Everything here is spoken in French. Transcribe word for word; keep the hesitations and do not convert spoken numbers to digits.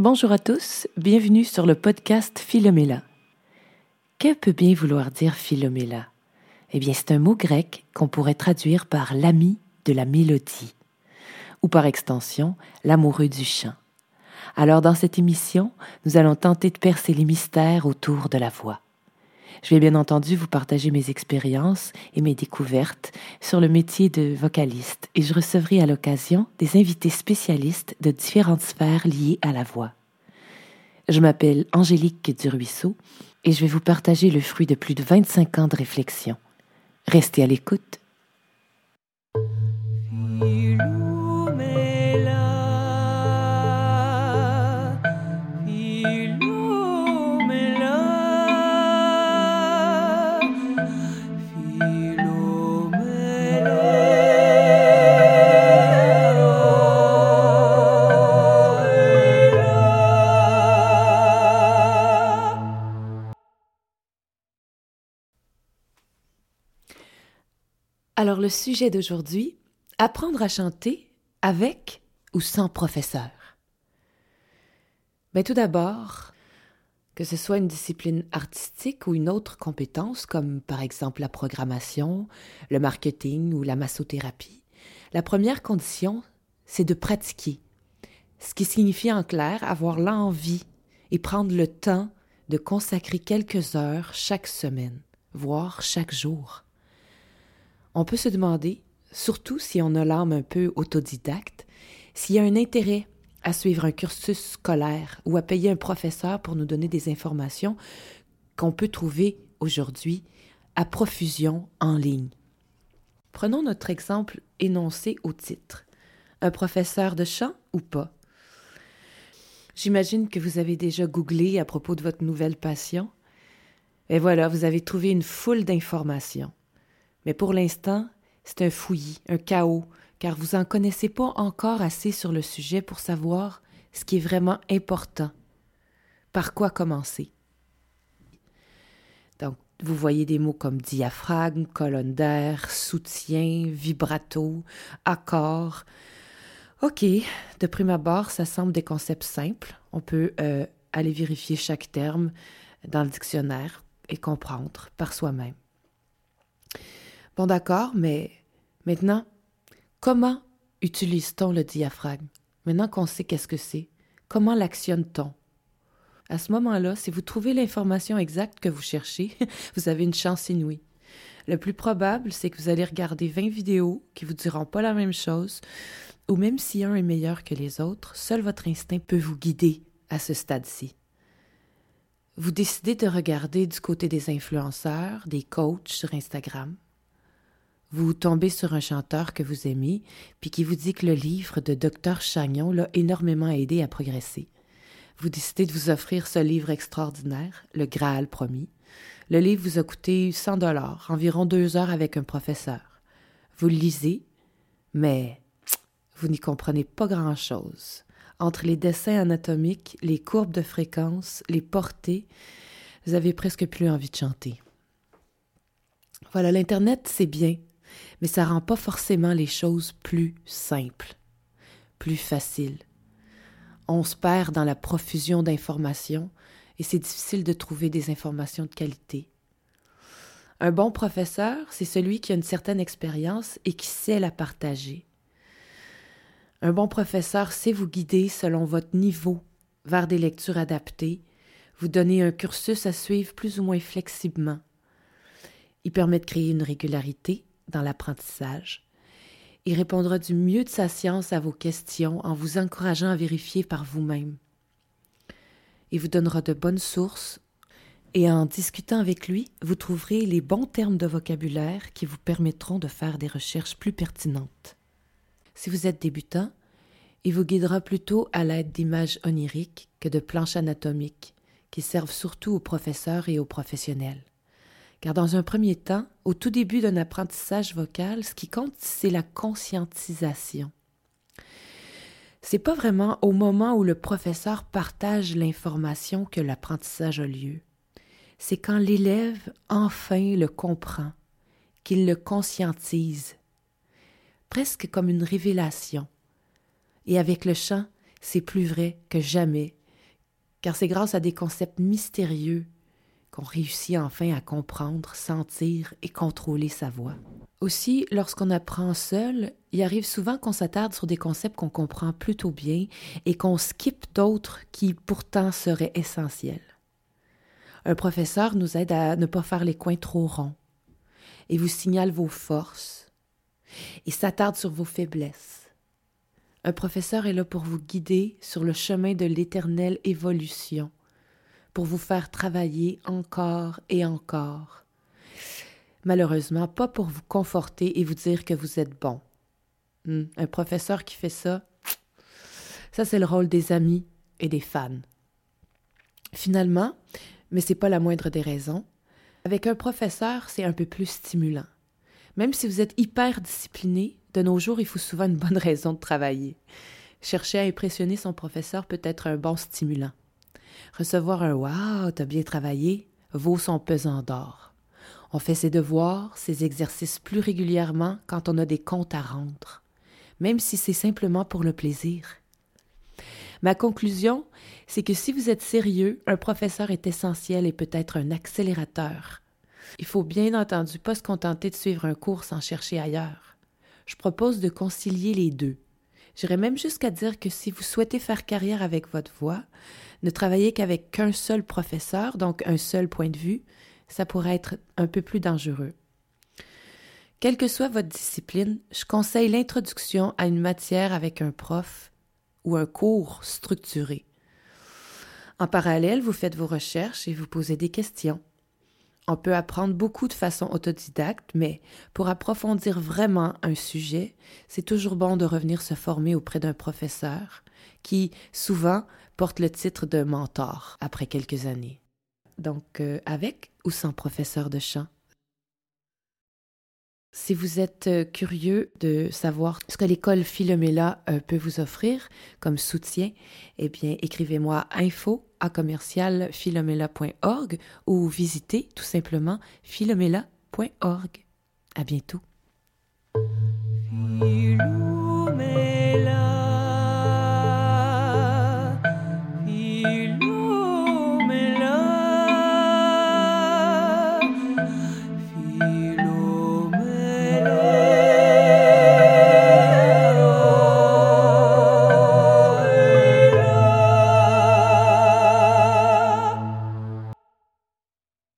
Bonjour à tous, bienvenue sur le podcast Philomela. Que peut bien vouloir dire Philomela? Eh bien, c'est un mot grec qu'on pourrait traduire par l'ami de la mélodie, ou par extension, l'amoureux du chant. Alors, dans cette émission, nous allons tenter de percer les mystères autour de la voix. Je vais bien entendu vous partager mes expériences et mes découvertes sur le métier de vocaliste et je recevrai à l'occasion des invités spécialistes de différentes sphères liées à la voix. Je m'appelle Angélique Duruisseau et je vais vous partager le fruit de plus de vingt-cinq ans de réflexion. Restez à l'écoute. Alors, le sujet d'aujourd'hui, apprendre à chanter avec ou sans professeur. Mais tout d'abord, que ce soit une discipline artistique ou une autre compétence, comme par exemple la programmation, le marketing ou la massothérapie, la première condition, c'est de pratiquer, ce qui signifie en clair avoir l'envie et prendre le temps de consacrer quelques heures chaque semaine, voire chaque jour. On peut se demander, surtout si on a l'âme un peu autodidacte, s'il y a un intérêt à suivre un cursus scolaire ou à payer un professeur pour nous donner des informations qu'on peut trouver aujourd'hui à profusion en ligne. Prenons notre exemple énoncé au titre. Un professeur de chant ou pas? J'imagine que vous avez déjà googlé à propos de votre nouvelle passion. Et voilà, vous avez trouvé une foule d'informations. Mais pour l'instant, c'est un fouillis, un chaos, car vous n'en connaissez pas encore assez sur le sujet pour savoir ce qui est vraiment important. Par quoi commencer? Donc, vous voyez des mots comme diaphragme, colonne d'air, soutien, vibrato, accord. OK, de prime abord, ça semble des concepts simples. On peut euh, aller vérifier chaque terme dans le dictionnaire et comprendre par soi-même. Bon, d'accord, mais maintenant, comment utilise-t-on le diaphragme? Maintenant qu'on sait qu'est-ce que c'est, comment l'actionne-t-on? À ce moment-là, si vous trouvez l'information exacte que vous cherchez, vous avez une chance inouïe. Le plus probable, c'est que vous allez regarder vingt vidéos qui ne vous diront pas la même chose, ou même si un est meilleur que les autres, seul votre instinct peut vous guider à ce stade-ci. Vous décidez de regarder du côté des influenceurs, des coachs sur Instagram. Vous tombez sur un chanteur que vous aimez, puis qui vous dit que le livre de Dr Chagnon l'a énormément aidé à progresser. Vous décidez de vous offrir ce livre extraordinaire, le Graal promis. Le livre vous a coûté cent dollars, environ deux heures avec un professeur. Vous le lisez, mais vous n'y comprenez pas grand-chose. Entre les dessins anatomiques, les courbes de fréquence, les portées, vous avez presque plus envie de chanter. Voilà, l'Internet, c'est bien. Mais ça ne rend pas forcément les choses plus simples, plus faciles. On se perd dans la profusion d'informations et c'est difficile de trouver des informations de qualité. Un bon professeur, c'est celui qui a une certaine expérience et qui sait la partager. Un bon professeur sait vous guider selon votre niveau vers des lectures adaptées, vous donner un cursus à suivre plus ou moins flexiblement. Il permet de créer une régularité dans l'apprentissage. Il répondra du mieux de sa science à vos questions en vous encourageant à vérifier par vous-même. Il vous donnera de bonnes sources et en discutant avec lui, vous trouverez les bons termes de vocabulaire qui vous permettront de faire des recherches plus pertinentes. Si vous êtes débutant, il vous guidera plutôt à l'aide d'images oniriques que de planches anatomiques qui servent surtout aux professeurs et aux professionnels. Car dans un premier temps, au tout début d'un apprentissage vocal, ce qui compte, c'est la conscientisation. C'est pas vraiment au moment où le professeur partage l'information que l'apprentissage a lieu. C'est quand l'élève enfin le comprend, qu'il le conscientise, presque comme une révélation. Et avec le chant, c'est plus vrai que jamais car c'est grâce à des concepts mystérieux qu'on réussit enfin à comprendre, sentir et contrôler sa voix. Aussi, lorsqu'on apprend seul, il arrive souvent qu'on s'attarde sur des concepts qu'on comprend plutôt bien et qu'on skippe d'autres qui pourtant seraient essentiels. Un professeur nous aide à ne pas faire les coins trop ronds et vous signale vos forces et s'attarde sur vos faiblesses. Un professeur est là pour vous guider sur le chemin de l'éternelle évolution, pour vous faire travailler encore et encore. Malheureusement, pas pour vous conforter et vous dire que vous êtes bon. Hum, un professeur qui fait ça, ça c'est le rôle des amis et des fans. Finalement, mais c'est pas la moindre des raisons, avec un professeur, c'est un peu plus stimulant. Même si vous êtes hyper discipliné, de nos jours, il faut souvent une bonne raison de travailler. Chercher à impressionner son professeur peut être un bon stimulant. Recevoir un « Wow, t'as bien travaillé » vaut son pesant d'or. On fait ses devoirs, ses exercices plus régulièrement quand on a des comptes à rendre, même si c'est simplement pour le plaisir. Ma conclusion, c'est que si vous êtes sérieux, un professeur est essentiel et peut être un accélérateur. Il faut bien entendu pas se contenter de suivre un cours sans chercher ailleurs. Je propose de concilier les deux. J'irais même jusqu'à dire que si vous souhaitez faire carrière avec votre voix, ne travaillez qu'avec qu'un seul professeur, donc un seul point de vue, ça pourrait être un peu plus dangereux. Quelle que soit votre discipline, je conseille l'introduction à une matière avec un prof ou un cours structuré. En parallèle, vous faites vos recherches et vous posez des questions. On peut apprendre beaucoup de façon autodidacte, mais pour approfondir vraiment un sujet, c'est toujours bon de revenir se former auprès d'un professeur qui, souvent, porte le titre de mentor après quelques années. Donc, euh, avec ou sans professeur de chant? Si vous êtes curieux de savoir ce que l'école Philomela peut vous offrir comme soutien, eh bien, écrivez-moi à info arobase philomela point org ou visitez tout simplement philomela point org. À bientôt.